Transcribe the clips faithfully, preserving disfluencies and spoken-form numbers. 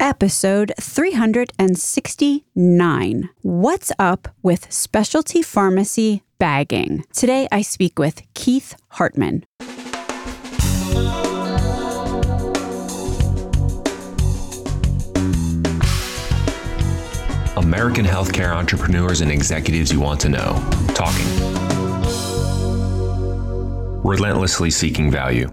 Episode three sixty-nine, What's Up with Specialty Pharmacy Bagging? Today I speak with Keith Hartman. American healthcare entrepreneurs and executives you want to know, talking. Relentlessly seeking value.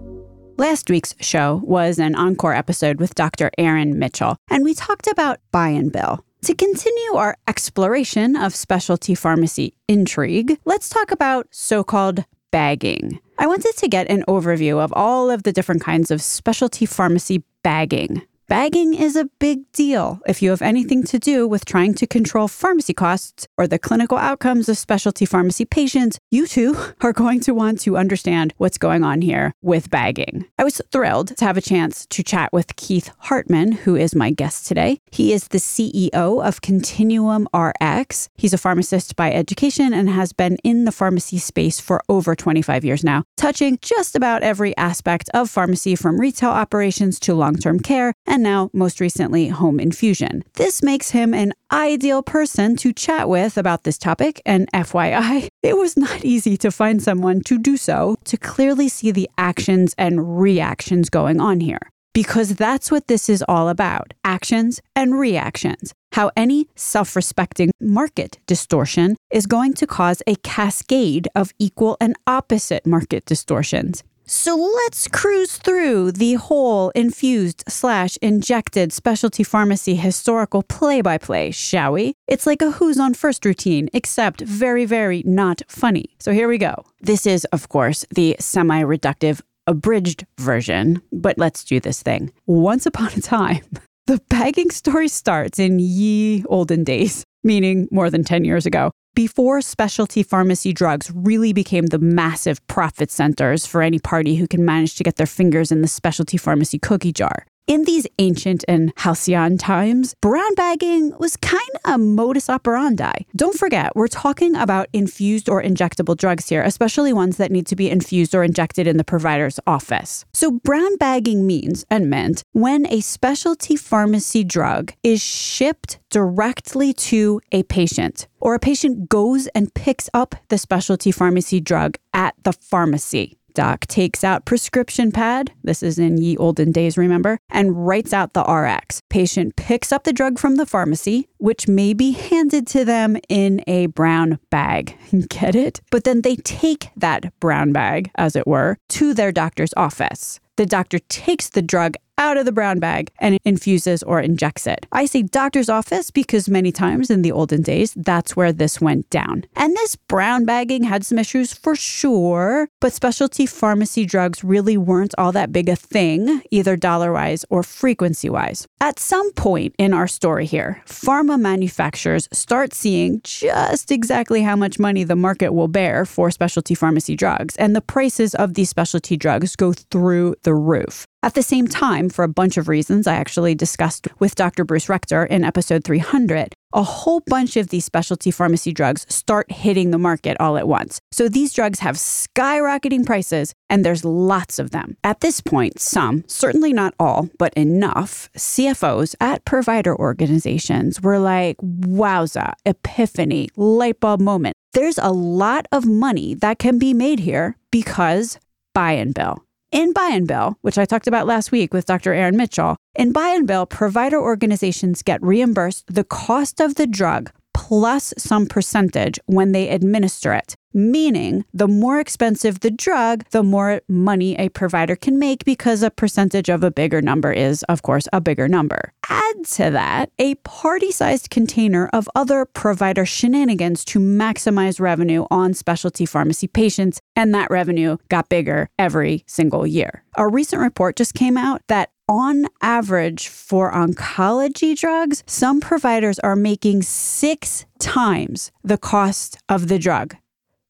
Last week's show was an encore episode with Doctor Aaron Mitchell, and we talked about buy and bill. To continue our exploration of specialty pharmacy intrigue, let's talk about so-called bagging. I wanted to get an overview of all of the different kinds of specialty pharmacy bagging. Bagging is a big deal if you have anything to do with trying to control pharmacy costs or the clinical outcomes of specialty pharmacy patients. You too are going to want to understand what's going on here with bagging. I was thrilled to have a chance to chat with Keith Hartman, who is my guest today. He is the C E O of Continuum Rx. He's a pharmacist by education and has been in the pharmacy space for over twenty-five years now, touching just about every aspect of pharmacy, from retail operations to long-term care, and now, most recently, home infusion. This makes him an ideal person to chat with about this topic, and F Y I, it was not easy to find someone to do so, to clearly see the actions and reactions going on here. Because that's what this is all about, actions and reactions. How any self-respecting market distortion is going to cause a cascade of equal and opposite market distortions. So let's cruise through the whole infused slash injected specialty pharmacy historical play-by-play, shall we? It's like a Who's on First routine, except very, very not funny. So here we go. This is, of course, the semi-reductive, abridged version, but let's do this thing. Once upon a time, the bagging story starts in ye olden days, meaning more than ten years ago, before specialty pharmacy drugs really became the massive profit centers for any party who can manage to get their fingers in the specialty pharmacy cookie jar. In these ancient and halcyon times, brown bagging was kind of a modus operandi. Don't forget, we're talking about infused or injectable drugs here, especially ones that need to be infused or injected in the provider's office. So brown bagging means, and meant, when a specialty pharmacy drug is shipped directly to a patient, or a patient goes and picks up the specialty pharmacy drug at the pharmacy. Doc takes out prescription pad, this is in ye olden days, remember, and writes out the R X. Patient picks up the drug from the pharmacy, which may be handed to them in a brown bag. Get it? But then they take that brown bag, as it were, to their doctor's office. The doctor takes the drug out of the brown bag and infuses or injects it. I say doctor's office because many times in the olden days, that's where this went down. And this brown bagging had some issues for sure, but specialty pharmacy drugs really weren't all that big a thing, either dollar-wise or frequency-wise. At some point in our story here, pharma manufacturers start seeing just exactly how much money the market will bear for specialty pharmacy drugs, and the prices of these specialty drugs go through the roof. At the same time, for a bunch of reasons I actually discussed with Doctor Bruce Rector in episode three hundred, a whole bunch of these specialty pharmacy drugs start hitting the market all at once. So these drugs have skyrocketing prices, and there's lots of them. At this point, some, certainly not all, but enough, C F Os at provider organizations were like, wowza, epiphany, light bulb moment. There's a lot of money that can be made here because buy and bill. In buy and bill, which I talked about last week with Doctor Aaron Mitchell, in buy and bill, provider organizations get reimbursed the cost of the drug plus some percentage when they administer it, meaning the more expensive the drug, the more money a provider can make because a percentage of a bigger number is, of course, a bigger number. Add to that a party-sized container of other provider shenanigans to maximize revenue on specialty pharmacy patients, and that revenue got bigger every single year. A recent report just came out that on average for oncology drugs, some providers are making six times the cost of the drug.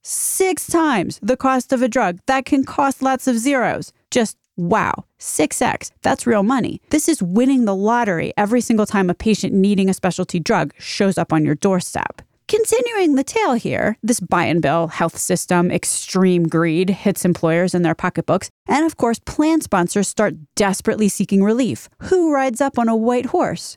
Six times the cost of a drug. That can cost lots of zeros. Just wow, six x. That's real money. This is winning the lottery every single time a patient needing a specialty drug shows up on your doorstep. Continuing the tale here, this buy-and-bill health system, extreme greed hits employers in their pocketbooks, and of course, plan sponsors start desperately seeking relief. Who rides up on a white horse?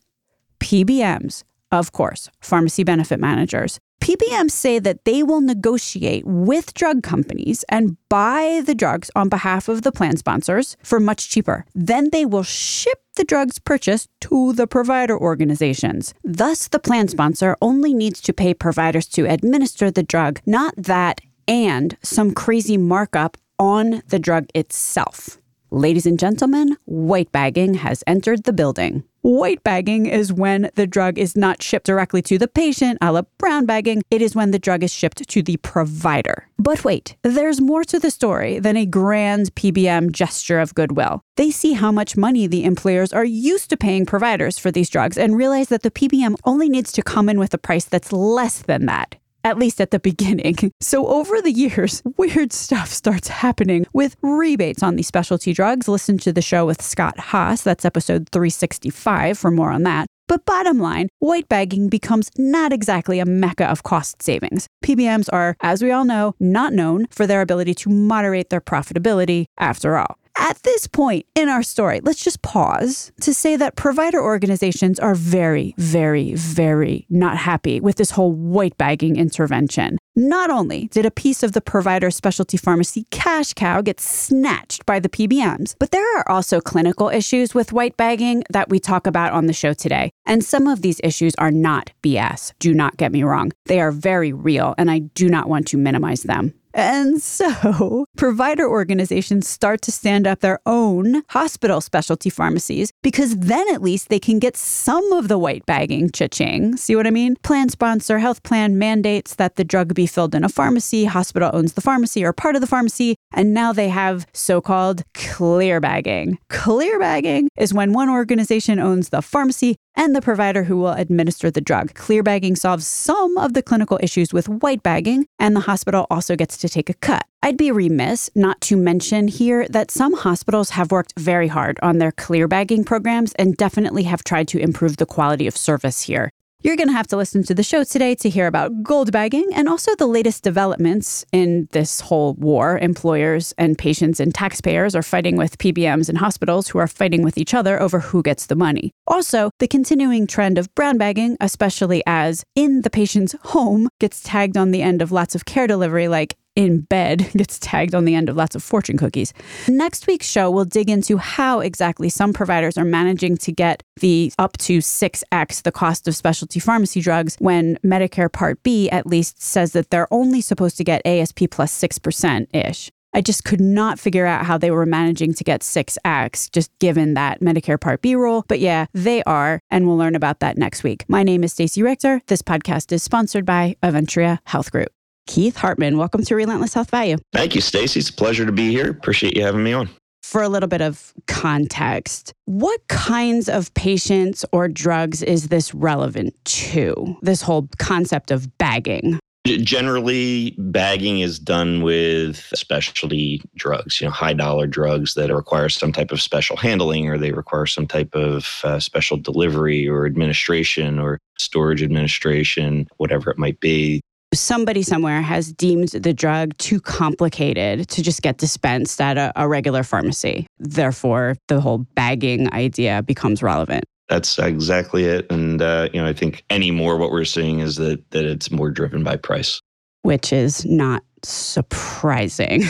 P B Ms, of course, pharmacy benefit managers. P B Ms say that they will negotiate with drug companies and buy the drugs on behalf of the plan sponsors for much cheaper. Then they will ship the drugs purchased to the provider organizations. Thus, the plan sponsor only needs to pay providers to administer the drug, not that and some crazy markup on the drug itself. Ladies and gentlemen, white bagging has entered the building. White bagging is when the drug is not shipped directly to the patient, a la brown bagging. It is when the drug is shipped to the provider. But wait, there's more to the story than a grand P B M gesture of goodwill. They see how much money the employers are used to paying providers for these drugs and realize that the P B M only needs to come in with a price that's less than that. At least at the beginning. So over the years, weird stuff starts happening with rebates on these specialty drugs. Listen to the show with Scott Haas. That's episode three sixty-five for more on that. But bottom line, white bagging becomes not exactly a mecca of cost savings. P B Ms are, as we all know, not known for their ability to moderate their profitability after all. At this point in our story, let's just pause to say that provider organizations are very, very, very not happy with this whole white bagging intervention. Not only did a piece of the provider specialty pharmacy cash cow get snatched by the P B Ms, but there are also clinical issues with white bagging that we talk about on the show today. And some of these issues are not B S. Do not get me wrong. They are very real, and I do not want to minimize them. And so provider organizations start to stand up their own hospital specialty pharmacies because then at least they can get some of the white bagging cha-ching. See what I mean? Plan sponsor health plan mandates that the drug be filled in a pharmacy, hospital owns the pharmacy or part of the pharmacy, and now they have so-called clear bagging. Clear bagging is when one organization owns the pharmacy and the provider who will administer the drug. Clear bagging solves some of the clinical issues with white bagging, and the hospital also gets to take a cut. I'd be remiss not to mention here that some hospitals have worked very hard on their clear bagging programs and definitely have tried to improve the quality of service here. You're going to have to listen to the show today to hear about gold bagging and also the latest developments in this whole war. Employers and patients and taxpayers are fighting with P B Ms and hospitals who are fighting with each other over who gets the money. Also, the continuing trend of brown bagging, especially as in the patient's home, gets tagged on the end of lots of care delivery like in bed gets tagged on the end of lots of fortune cookies. Next week's show, we'll dig into how exactly some providers are managing to get the up to six x the cost of specialty pharmacy drugs when Medicare Part B at least says that they're only supposed to get A S P plus six percent ish. I just could not figure out how they were managing to get six x just given that Medicare Part B rule. But yeah, they are, and we'll learn about that next week. My name is Stacey Richter. This podcast is sponsored by Aventria Health Group. Keith Hartman, welcome to Relentless Health Value. Thank you, Stacey. It's a pleasure to be here. Appreciate you having me on. For a little bit of context, what kinds of patients or drugs is this relevant to, this whole concept of bagging? Generally, bagging is done with specialty drugs, you know, high-dollar drugs that require some type of special handling, or they require some type of uh, special delivery or administration or storage administration, whatever it might be. Somebody somewhere has deemed the drug too complicated to just get dispensed at a, a regular pharmacy. Therefore, the whole bagging idea becomes relevant. That's exactly it. And, uh, you know, I think anymore what we're seeing is that that it's more driven by price. Which is not surprising.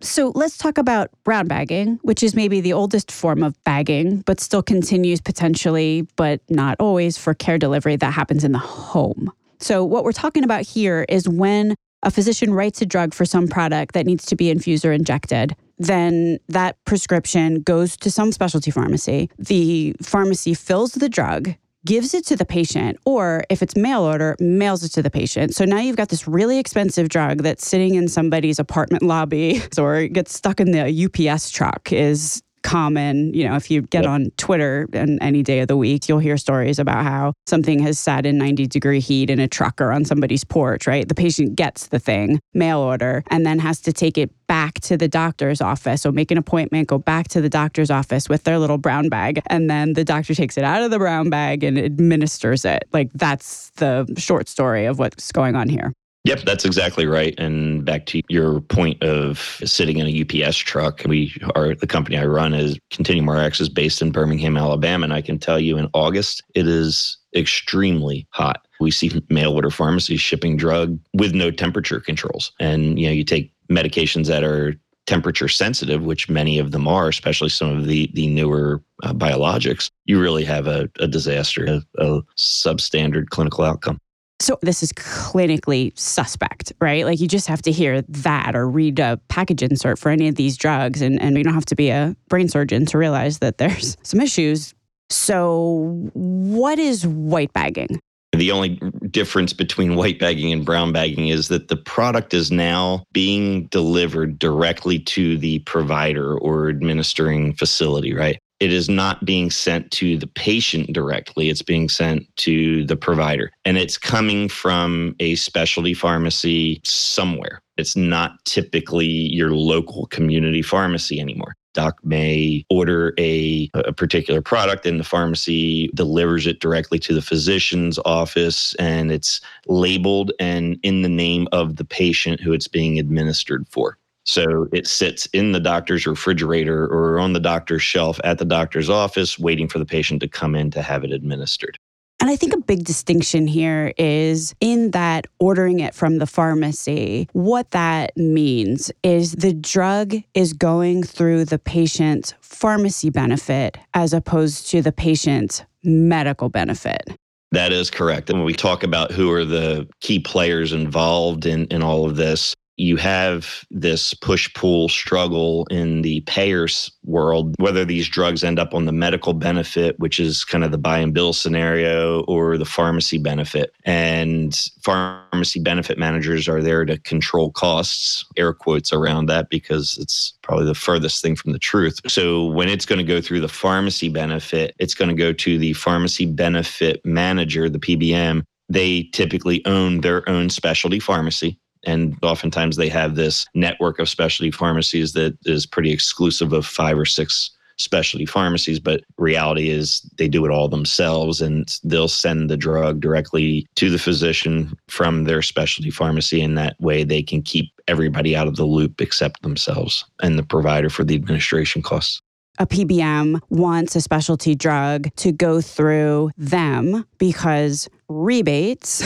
So let's talk about brown bagging, which is maybe the oldest form of bagging, but still continues potentially, but not always, for care delivery that happens in the home. So what we're talking about here is when a physician writes a drug for some product that needs to be infused or injected, then that prescription goes to some specialty pharmacy. The pharmacy fills the drug, gives it to the patient, or if it's mail order, mails it to the patient. So now you've got this really expensive drug that's sitting in somebody's apartment lobby or gets stuck in the U P S truck, is common. You know, if you get yep. on Twitter and any day of the week, you'll hear stories about how something has sat in ninety degree heat in a truck or on somebody's porch, right? The patient gets the thing, mail order, and then has to take it back to the doctor's office or make an appointment, go back to the doctor's office with their little brown bag. And then the doctor takes it out of the brown bag and administers it. Like, that's the short story of what's going on here. Yep, that's exactly right. And back to your point of sitting in a U P S truck, we are, the company I run is Continuum Rx is based in Birmingham, Alabama. And I can tell you in August, it is extremely hot. We see mail order pharmacies shipping drug with no temperature controls. And, you know, you take medications that are temperature sensitive, which many of them are, especially some of the the newer uh, biologics, you really have a, a disaster, a, a substandard clinical outcome. So this is clinically suspect, right? Like, you just have to hear that or read a package insert for any of these drugs. And, and you don't have to be a brain surgeon to realize that there's some issues. So what is white bagging? The only difference between white bagging and brown bagging is that the product is now being delivered directly to the provider or administering facility, right? It is not being sent to the patient directly. It's being sent to the provider. And it's coming from a specialty pharmacy somewhere. It's not typically your local community pharmacy anymore. Doc may order a, a particular product and the pharmacy delivers it directly to the physician's office, and it's labeled and in the name of the patient who it's being administered for. So it sits in the doctor's refrigerator or on the doctor's shelf at the doctor's office, waiting for the patient to come in to have it administered. And I think a big distinction here is in that ordering it from the pharmacy, what that means is the drug is going through the patient's pharmacy benefit as opposed to the patient's medical benefit. That is correct. And when we talk about who are the key players involved in, in all of this, you have this push-pull struggle in the payers world, whether these drugs end up on the medical benefit, which is kind of the buy and bill scenario, or the pharmacy benefit. And pharmacy benefit managers are there to control costs, air quotes around that, because it's probably the furthest thing from the truth. So when it's going to go through the pharmacy benefit, it's going to go to the pharmacy benefit manager, the P B M. They typically own their own specialty pharmacy. And oftentimes they have this network of specialty pharmacies that is pretty exclusive of five or six specialty pharmacies. But reality is they do it all themselves, and they'll send the drug directly to the physician from their specialty pharmacy. And that way they can keep everybody out of the loop except themselves and the provider for the administration costs. A P B M wants a specialty drug to go through them because rebates...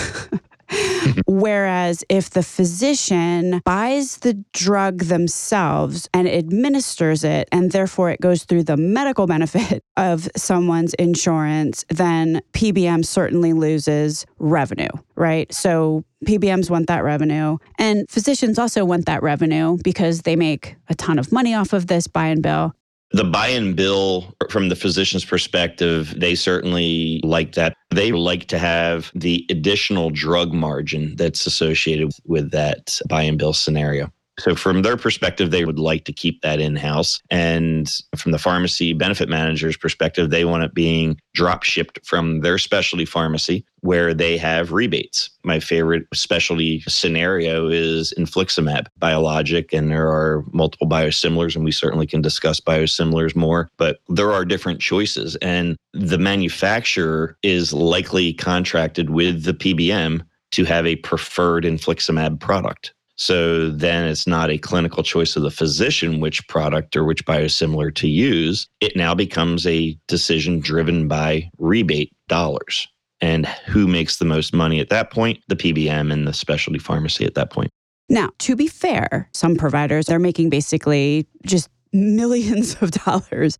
Whereas if the physician buys the drug themselves and administers it, and therefore it goes through the medical benefit of someone's insurance, then P B M certainly loses revenue, right? So P B Ms want that revenue. And physicians also want that revenue because they make a ton of money off of this buy and bill. The buy and bill, from the physician's perspective, they certainly like that. They like to have the additional drug margin that's associated with that buy and bill scenario. So from their perspective, they would like to keep that in-house. And from the pharmacy benefit manager's perspective, they want it being drop-shipped from their specialty pharmacy where they have rebates. My favorite specialty scenario is infliximab biologic, and there are multiple biosimilars, and we certainly can discuss biosimilars more, but there are different choices. And the manufacturer is likely contracted with the P B M to have a preferred infliximab product. So then it's not a clinical choice of the physician which product or which biosimilar to use. It now becomes a decision driven by rebate dollars and who makes the most money at that point, the P B M and the specialty pharmacy at that point. Now, to be fair, some providers are making basically just millions of dollars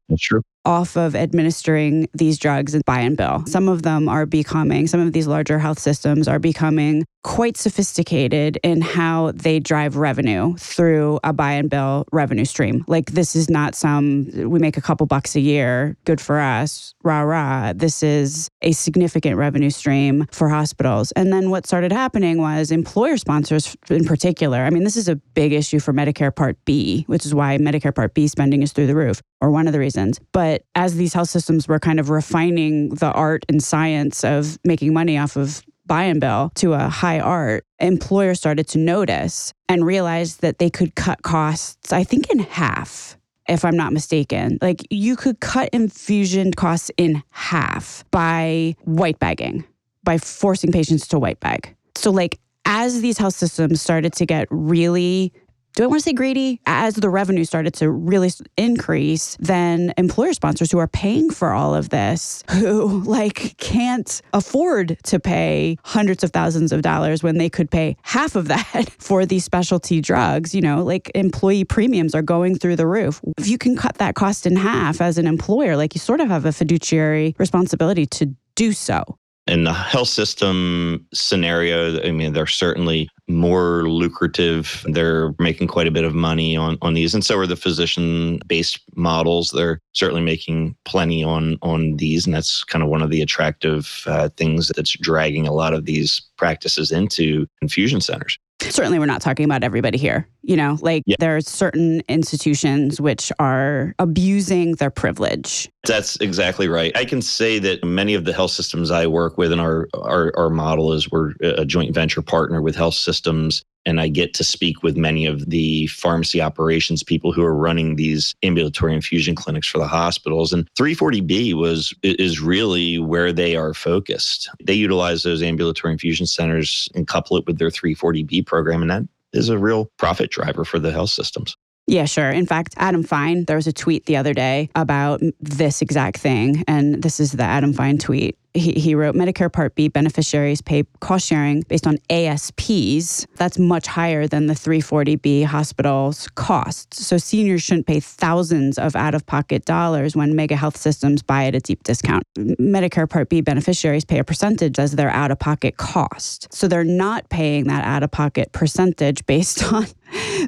off of administering these drugs and buy and bill. Some of them are becoming, some of these larger health systems are becoming quite sophisticated in how they drive revenue through a buy and bill revenue stream. Like, this is not some, we make a couple bucks a year, good for us, rah, rah. This is a significant revenue stream for hospitals. And then what started happening was employer sponsors in particular, I mean, this is a big issue for Medicare Part B, which is why Medicare Part B spending is through the roof, or one of the reasons. But as these health systems were kind of refining the art and science of making money off of buy and bill to a high art, employers started to notice and realize that they could cut costs, I think in half, if I'm not mistaken. Like, you could cut infusion costs in half by white bagging, by forcing patients to white bag. So like, as these health systems started to get really, do I want to say greedy? As the revenue started to really increase, then employer sponsors who are paying for all of this, who like can't afford to pay hundreds of thousands of dollars when they could pay half of that for these specialty drugs, you know, like employee premiums are going through the roof. If you can cut that cost in half as an employer, like you sort of have a fiduciary responsibility to do so. In the health system scenario, I mean, they're certainly more lucrative. They're making quite a bit of money on, on these. And so are the physician-based models. They're certainly making plenty on, on these. And that's kind of one of the attractive uh, things that's dragging a lot of these practices into infusion centers. Certainly, we're not talking about everybody here. You know, like yeah. There are certain institutions which are abusing their privilege. That's exactly right. I can say that many of the health systems I work with, and our, our, our model is we're a joint venture partner with health systems. And I get to speak with many of the pharmacy operations people who are running these ambulatory infusion clinics for the hospitals. And three forty B was is really where they are focused. They utilize those ambulatory infusion centers and couple it with their three forty B program. And that is a real profit driver for the health systems. Yeah, sure. In fact, Adam Fine, there was a tweet the other day about this exact thing. And this is the Adam Fine tweet. He, he wrote, Medicare Part B beneficiaries pay cost sharing based on A S Ps. That's much higher than the three forty B hospital's costs. So seniors shouldn't pay thousands of out-of-pocket dollars when mega health systems buy at a deep discount. Medicare Part B beneficiaries pay a percentage as their out-of-pocket cost. So they're not paying that out-of-pocket percentage based on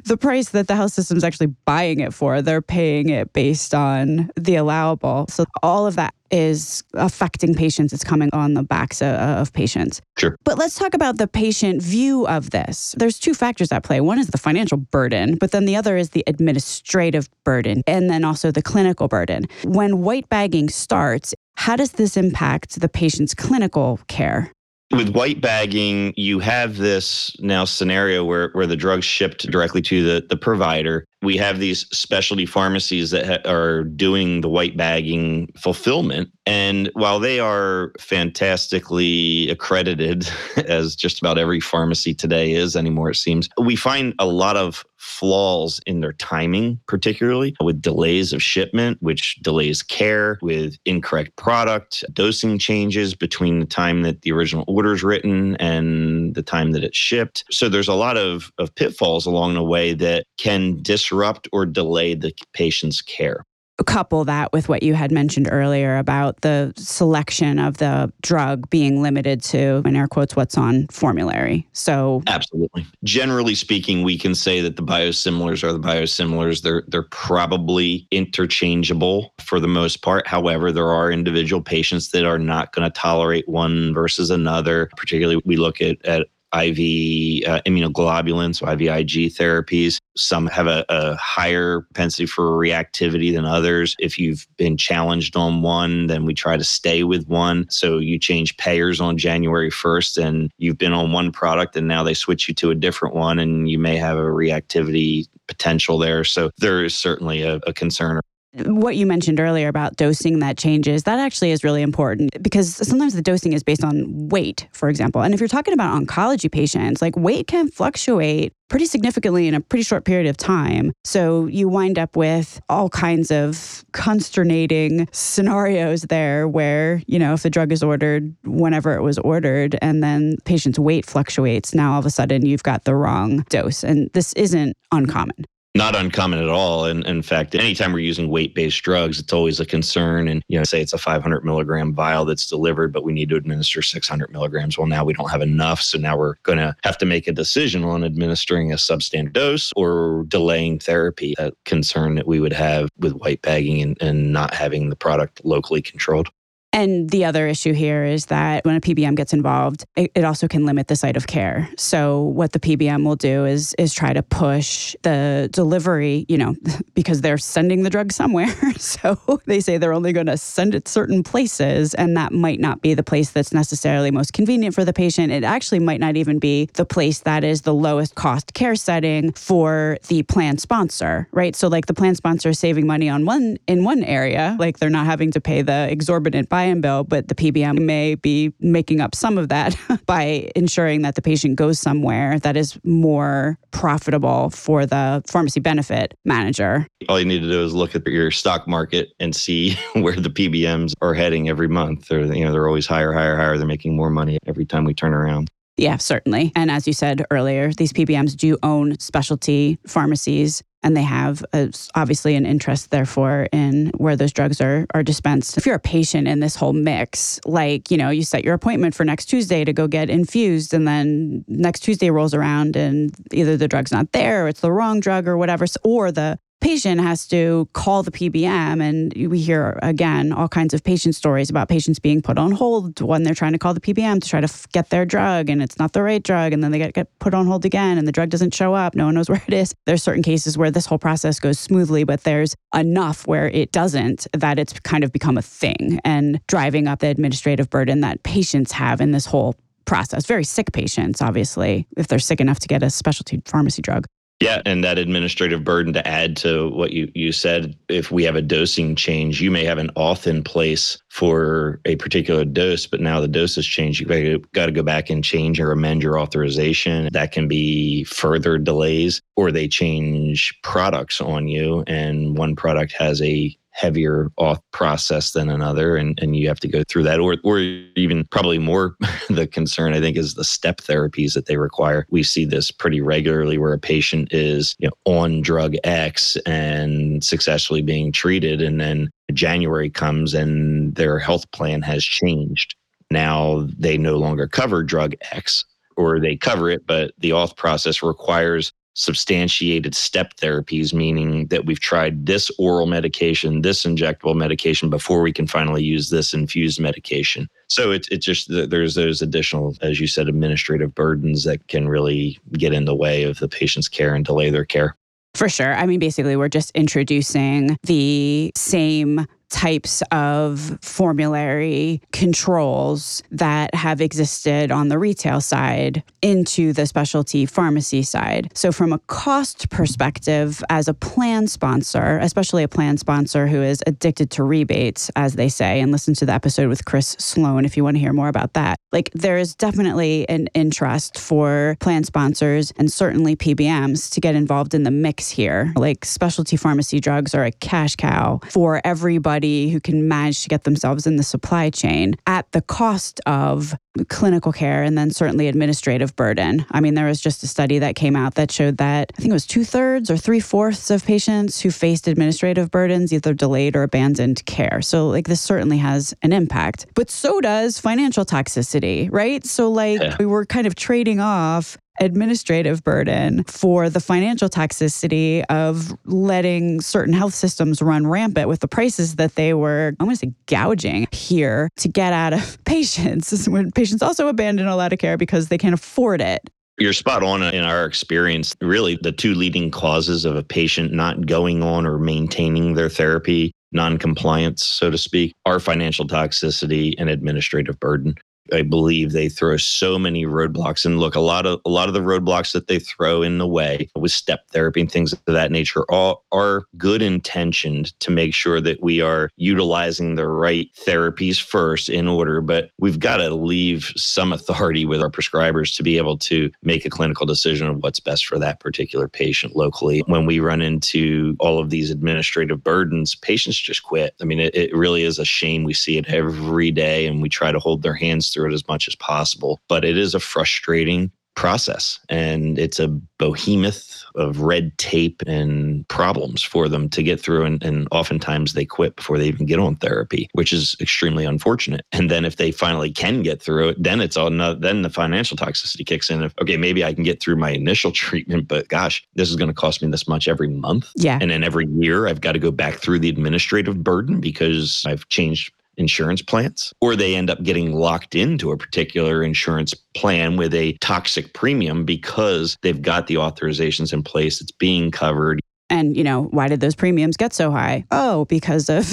the price that the health system's actually buying it for. They're paying it based on the allowable. So all of that is affecting patients. It's coming on the backs of, of patients. Sure. But let's talk about the patient view of this. There's two factors at play. One is the financial burden, but then the other is the administrative burden, and then also the clinical burden. When white bagging starts, how does this impact the patient's clinical care? With white bagging, you have this now scenario where, where the drug's shipped directly to the, the provider. We have these specialty pharmacies that ha- are doing the white bagging fulfillment. And while they are fantastically accredited, as just about every pharmacy today is anymore, it seems, we find a lot of flaws in their timing, particularly with delays of shipment, which delays care, with incorrect product, dosing changes between the time that the original order is written and the time that it's shipped. So there's a lot of, of pitfalls along the way that can disrupt or delay the patient's care. Couple that with what you had mentioned earlier about the selection of the drug being limited to, in air quotes, what's on formulary. So absolutely. Generally speaking, we can say that the biosimilars are the biosimilars. They're they're probably interchangeable for the most part. However, there are individual patients that are not going to tolerate one versus another. Particularly, we look at at I V uh, immunoglobulin, so I V I G therapies. Some have a, a higher propensity for reactivity than others. If you've been challenged on one, then we try to stay with one. So you change payers on January first and you've been on one product and now they switch you to a different one and you may have a reactivity potential there. So there is certainly a, a concern. What you mentioned earlier about dosing that changes, that actually is really important because sometimes the dosing is based on weight, for example. And if you're talking about oncology patients, like weight can fluctuate pretty significantly in a pretty short period of time. So you wind up with all kinds of consternating scenarios there where, you know, if the drug is ordered whenever it was ordered and then patient's weight fluctuates, now all of a sudden you've got the wrong dose. And this isn't uncommon. Not uncommon at all. And in fact, anytime we're using weight-based drugs, it's always a concern. And, you know, say it's a five hundred milligram vial that's delivered, but we need to administer six hundred milligrams. Well, now we don't have enough. So now we're going to have to make a decision on administering a substandard dose or delaying therapy. That concern that we would have with white bagging and, and not having the product locally controlled. And the other issue here is that when a P B M gets involved, it, it also can limit the site of care. So what the P B M will do is is try to push the delivery, you know, because they're sending the drug somewhere. So they say they're only going to send it certain places, and that might not be the place that's necessarily most convenient for the patient. It actually might not even be the place that is the lowest cost care setting for the plan sponsor, right? So like the plan sponsor is saving money on one in one area, like they're not having to pay the exorbitant buy and bill, but the P B M may be making up some of that by ensuring that the patient goes somewhere that is more profitable for the pharmacy benefit manager. All you need to do is look at your stock market and see where the P B Ms are heading every month. They're, you know, they're always higher, higher, higher. They're making more money every time we turn around. Yeah, certainly. And as you said earlier, these P B Ms do own specialty pharmacies, and they have a, obviously an interest, therefore, in where those drugs are are dispensed. If you're a patient in this whole mix, like, you know, you set your appointment for next Tuesday to go get infused, and then next Tuesday rolls around and either the drug's not there, or it's the wrong drug or whatever, or the patient has to call the P B M. And we hear, again, all kinds of patient stories about patients being put on hold when they're trying to call the P B M to try to f- get their drug, and it's not the right drug. And then they get, get put on hold again, and the drug doesn't show up. No one knows where it is. There's certain cases where this whole process goes smoothly, but there's enough where it doesn't that it's kind of become a thing and driving up the administrative burden that patients have in this whole process. Very sick patients, obviously, if they're sick enough to get a specialty pharmacy drug. Yeah, and that administrative burden, to add to what you, you said, if we have a dosing change, you may have an auth in place for a particular dose, but now the dose has changed. You've got to go back and change or amend your authorization. That can be further delays, or they change products on you, and one product has a heavier auth process than another, and, and you have to go through that. Or or even probably more the concern, I think, is the step therapies that they require. We see this pretty regularly where a patient is, you know, on drug X and successfully being treated, and then January comes and their health plan has changed. Now they no longer cover drug X, or they cover it, but the auth process requires substantiated step therapies, meaning that we've tried this oral medication, this injectable medication before we can finally use this infused medication. So it's it's just there's those additional, as you said, administrative burdens that can really get in the way of the patient's care and delay their care. For sure. I mean, basically, we're just introducing the same types of formulary controls that have existed on the retail side into the specialty pharmacy side. So from a cost perspective, as a plan sponsor, especially a plan sponsor who is addicted to rebates, as they say, and listen to the episode with Chris Sloan if you want to hear more about that. Like, there is definitely an interest for plan sponsors and certainly P B Ms to get involved in the mix here. Like, specialty pharmacy drugs are a cash cow for everybody who can manage to get themselves in the supply chain at the cost of clinical care and then certainly administrative burden. I mean, there was just a study that came out that showed that I think it was two thirds or three fourths of patients who faced administrative burdens either delayed or abandoned care. So like, this certainly has an impact, but so does financial toxicity, right? So like, yeah. We were kind of trading off administrative burden for the financial toxicity of letting certain health systems run rampant with the prices that they were, I'm going to say, gouging here to get out of patients, when patients also abandon a lot of care because they can't afford it. You're spot on. In our experience, really the two leading causes of a patient not going on or maintaining their therapy, non-compliance, so to speak, are financial toxicity and administrative burden. I believe they throw so many roadblocks. And look, a lot of a lot of the roadblocks that they throw in the way with step therapy and things of that nature all are good intentioned to make sure that we are utilizing the right therapies first in order. But we've got to leave some authority with our prescribers to be able to make a clinical decision of what's best for that particular patient locally. When we run into all of these administrative burdens, patients just quit. I mean, it, it really is a shame. We see it every day, and we try to hold their hands through it as much as possible, but it is a frustrating process. And it's a behemoth of red tape and problems for them to get through. And, and oftentimes they quit before they even get on therapy, which is extremely unfortunate. And then if they finally can get through it, then it's all, not, then the financial toxicity kicks in. Of, okay, maybe I can get through my initial treatment, but gosh, this is going to cost me this much every month. Yeah. And then every year I've got to go back through the administrative burden because I've changed insurance plans, or they end up getting locked into a particular insurance plan with a toxic premium because they've got the authorizations in place, it's being covered. And, you know, why did those premiums get so high? Oh, because of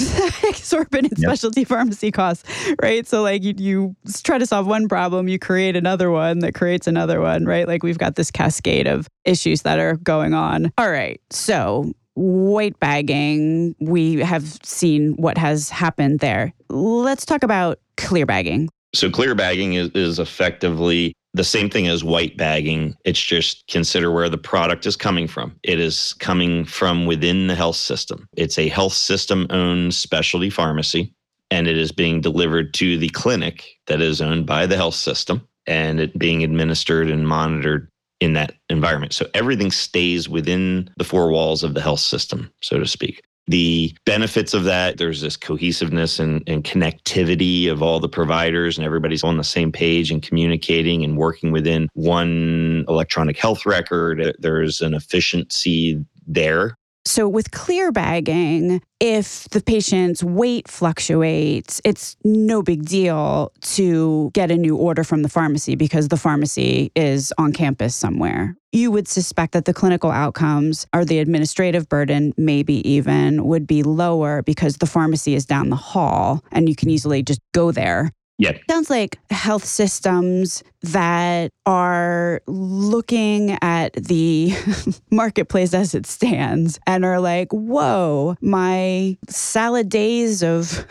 exorbitant yep. specialty pharmacy costs, right? So like you, you try to solve one problem, you create another one that creates another one, right? Like we've got this cascade of issues that are going on. All right, so weight bagging, we have seen what has happened there. Let's talk about clear bagging. So clear bagging is, is effectively the same thing as white bagging. It's just consider where the product is coming from. It is coming from within the health system. It's a health system-owned specialty pharmacy, and it is being delivered to the clinic that is owned by the health system, and it being administered and monitored in that environment. So everything stays within the four walls of the health system, so to speak. The benefits of that, there's this cohesiveness and, and connectivity of all the providers, and everybody's on the same page and communicating and working within one electronic health record. There's an efficiency there. So with clear bagging, if the patient's weight fluctuates, it's no big deal to get a new order from the pharmacy because the pharmacy is on campus somewhere. You would suspect that the clinical outcomes or the administrative burden maybe even would be lower because the pharmacy is down the hall and you can easily just go there. Yeah. Sounds like health systems that are looking at the marketplace as it stands and are like, whoa, my salad days of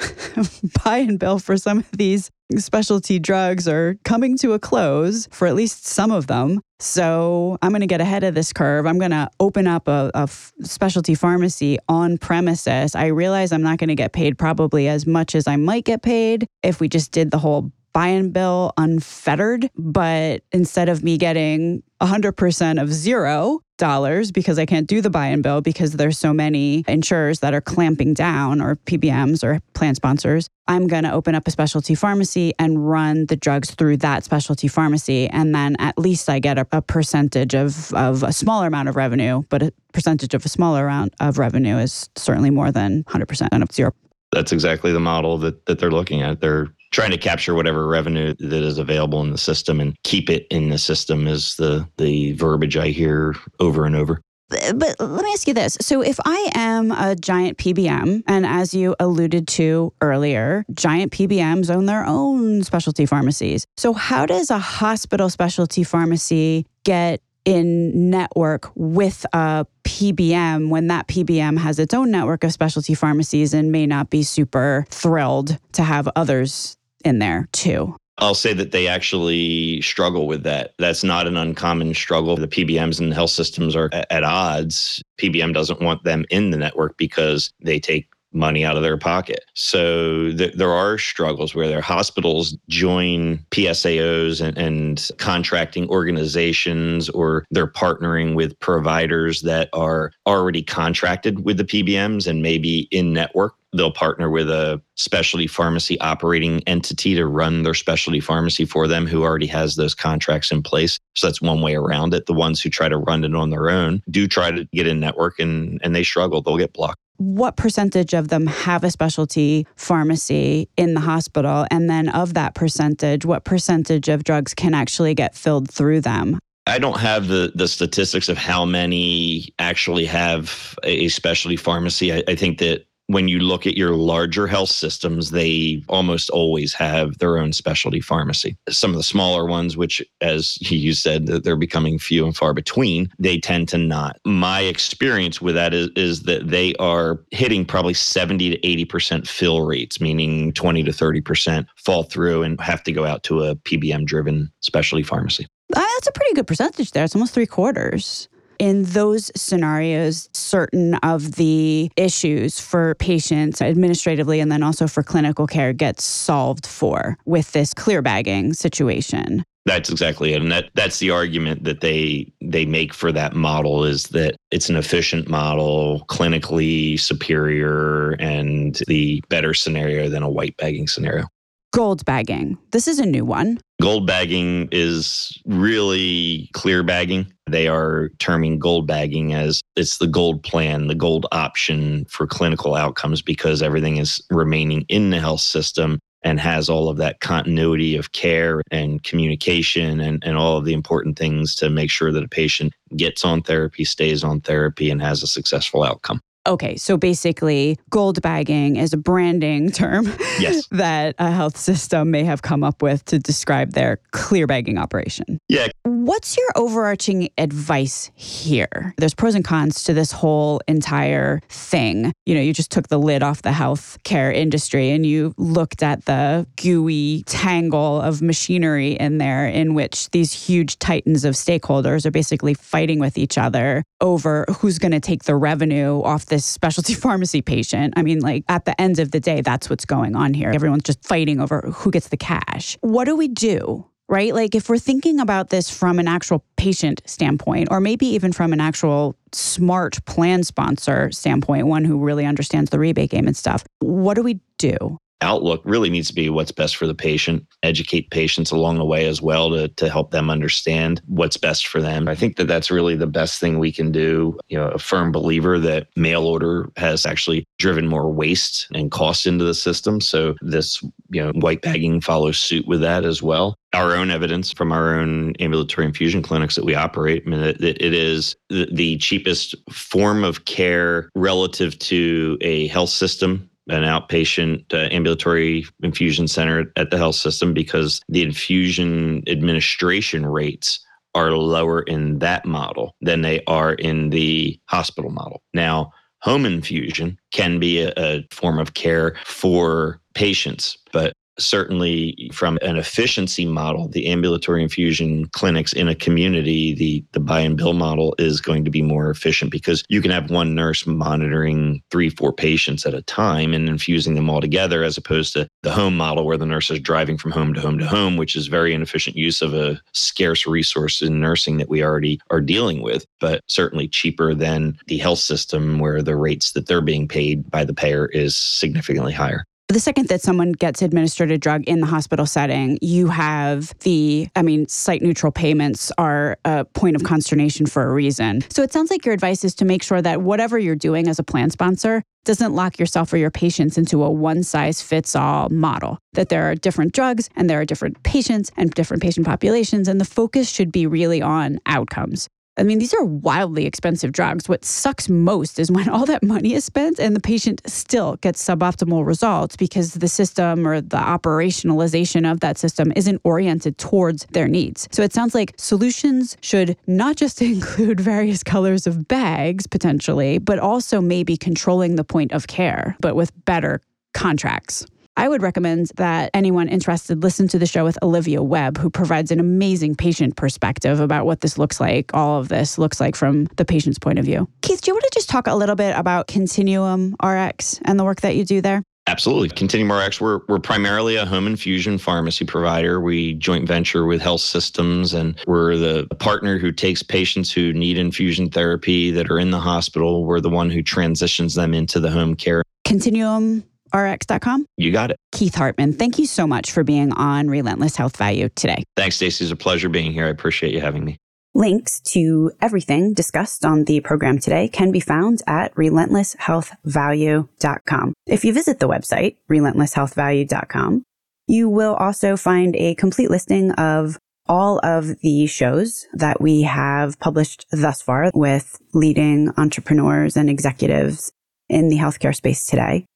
buy and bill for some of these specialty drugs are coming to a close for at least some of them. So I'm going to get ahead of this curve. I'm going to open up a, a f- specialty pharmacy on premises. I realize I'm not going to get paid probably as much as I might get paid if we just did the whole buy and bill unfettered. But instead of me getting one hundred percent of zero dollars because I can't do the buy and bill because there's so many insurers that are clamping down, or P B Ms or plan sponsors, I'm going to open up a specialty pharmacy and run the drugs through that specialty pharmacy. And then at least I get a, a percentage of, of a smaller amount of revenue, but a percentage of a smaller amount of revenue is certainly more than one hundred percent and up to zero. That's exactly the model that, that they're looking at. They're trying to capture whatever revenue that is available in the system and keep it in the system is the, the verbiage I hear over and over. But let me ask you this. So if I am a giant P B M, and as you alluded to earlier, giant P B Ms own their own specialty pharmacies. So how does a hospital specialty pharmacy get in network with a P B M when that P B M has its own network of specialty pharmacies and may not be super thrilled to have others in there too? I'll say that they actually struggle with that. That's not an uncommon struggle. The P B Ms and the health systems are at odds. P B M doesn't want them in the network because they take money out of their pocket. So th- there are struggles where their hospitals join P S A Os and, and contracting organizations, or they're partnering with providers that are already contracted with the P B Ms and maybe in network. They'll partner with a specialty pharmacy operating entity to run their specialty pharmacy for them who already has those contracts in place. So that's one way around it. The ones who try to run it on their own do try to get in network and, and they struggle. They'll get blocked. What percentage of them have a specialty pharmacy in the hospital? And then of that percentage, what percentage of drugs can actually get filled through them? I don't have the, the statistics of how many actually have a specialty pharmacy. I, I think that when you look at your larger health systems, they almost always have their own specialty pharmacy. Some of the smaller ones, which as you said, they're becoming few and far between, they tend to not. My experience with that is, is that they are hitting probably seventy to eighty percent fill rates, meaning twenty to thirty percent fall through and have to go out to a P B M-driven specialty pharmacy. That's a pretty good percentage there. It's almost three quarters. In those scenarios, certain of the issues for patients administratively and then also for clinical care gets solved for with this clear bagging situation. That's exactly it. And that that's the argument that they they make for that model, is that it's an efficient model, clinically superior, and the better scenario than a white bagging scenario. Gold bagging. This is a new one. Gold bagging is really clear bagging. They are terming gold bagging as it's the gold plan, the gold option for clinical outcomes, because everything is remaining in the health system and has all of that continuity of care and communication and, and all of the important things to make sure that a patient gets on therapy, stays on therapy, and has a successful outcome. Okay, so basically gold bagging is a branding term yes. that a health system may have come up with to describe their clear bagging operation. Yeah. What's your overarching advice here? There's pros and cons to this whole entire thing. You know, you just took the lid off the healthcare industry and you looked at the gooey tangle of machinery in there, in which these huge titans of stakeholders are basically fighting with each other over who's going to take the revenue off this specialty pharmacy patient. I mean, like, at the end of the day, that's what's going on here. Everyone's just fighting over who gets the cash. What do we do? Right? Like, if we're thinking about this from an actual patient standpoint, or maybe even from an actual smart plan sponsor standpoint, one who really understands the rebate game and stuff, what do we do? Outlook really needs to be what's best for the patient, educate patients along the way as well to, to help them understand what's best for them. I think that that's really the best thing we can do. You know, a firm believer that mail order has actually driven more waste and cost into the system. So this, you know, white bagging follows suit with that as well. Our own evidence from our own ambulatory infusion clinics that we operate, I mean, it, it is the cheapest form of care relative to a health system, an outpatient uh, ambulatory infusion center at the health system, because the infusion administration rates are lower in that model than they are in the hospital model. Now, home infusion can be a, a form of care for patients, but certainly from an efficiency model, the ambulatory infusion clinics in a community, the, the buy and bill model is going to be more efficient, because you can have one nurse monitoring three, four patients at a time and infusing them all together, as opposed to the home model where the nurse is driving from home to home to home, which is very inefficient use of a scarce resource in nursing that we already are dealing with, but certainly cheaper than the health system, where the rates that they're being paid by the payer is significantly higher. The second that someone gets administered a drug in the hospital setting, you have the, I mean, site-neutral payments are a point of consternation for a reason. So it sounds like your advice is to make sure that whatever you're doing as a plan sponsor doesn't lock yourself or your patients into a one-size-fits-all model, that there are different drugs and there are different patients and different patient populations, and the focus should be really on outcomes. I mean, these are wildly expensive drugs. What sucks most is when all that money is spent and the patient still gets suboptimal results, because the system or the operationalization of that system isn't oriented towards their needs. So it sounds like solutions should not just include various colors of bags, potentially, but also maybe controlling the point of care, but with better contracts. I would recommend that anyone interested listen to the show with Olivia Webb, who provides an amazing patient perspective about what this looks like, all of this looks like from the patient's point of view. Keith, do you want to just talk a little bit about Continuum Rx and the work that you do there? Absolutely. Continuum Rx, we're, we're primarily a home infusion pharmacy provider. We joint venture with health systems, and we're the partner who takes patients who need infusion therapy that are in the hospital. We're the one who transitions them into the home care. Continuum R X dot com. You got it. Keith Hartman, thank you so much for being on Relentless Health Value today. Thanks, Stacey. It's a pleasure being here. I appreciate you having me. Links to everything discussed on the program today can be found at relentless health value dot com. If you visit the website, relentless health value dot com, you will also find a complete listing of all of the shows that we have published thus far with leading entrepreneurs and executives in the healthcare space today.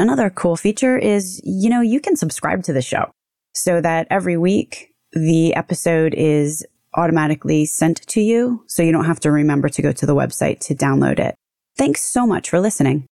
Another cool feature is, you know, you can subscribe to the show so that every week the episode is automatically sent to you, so you don't have to remember to go to the website to download it. Thanks so much for listening.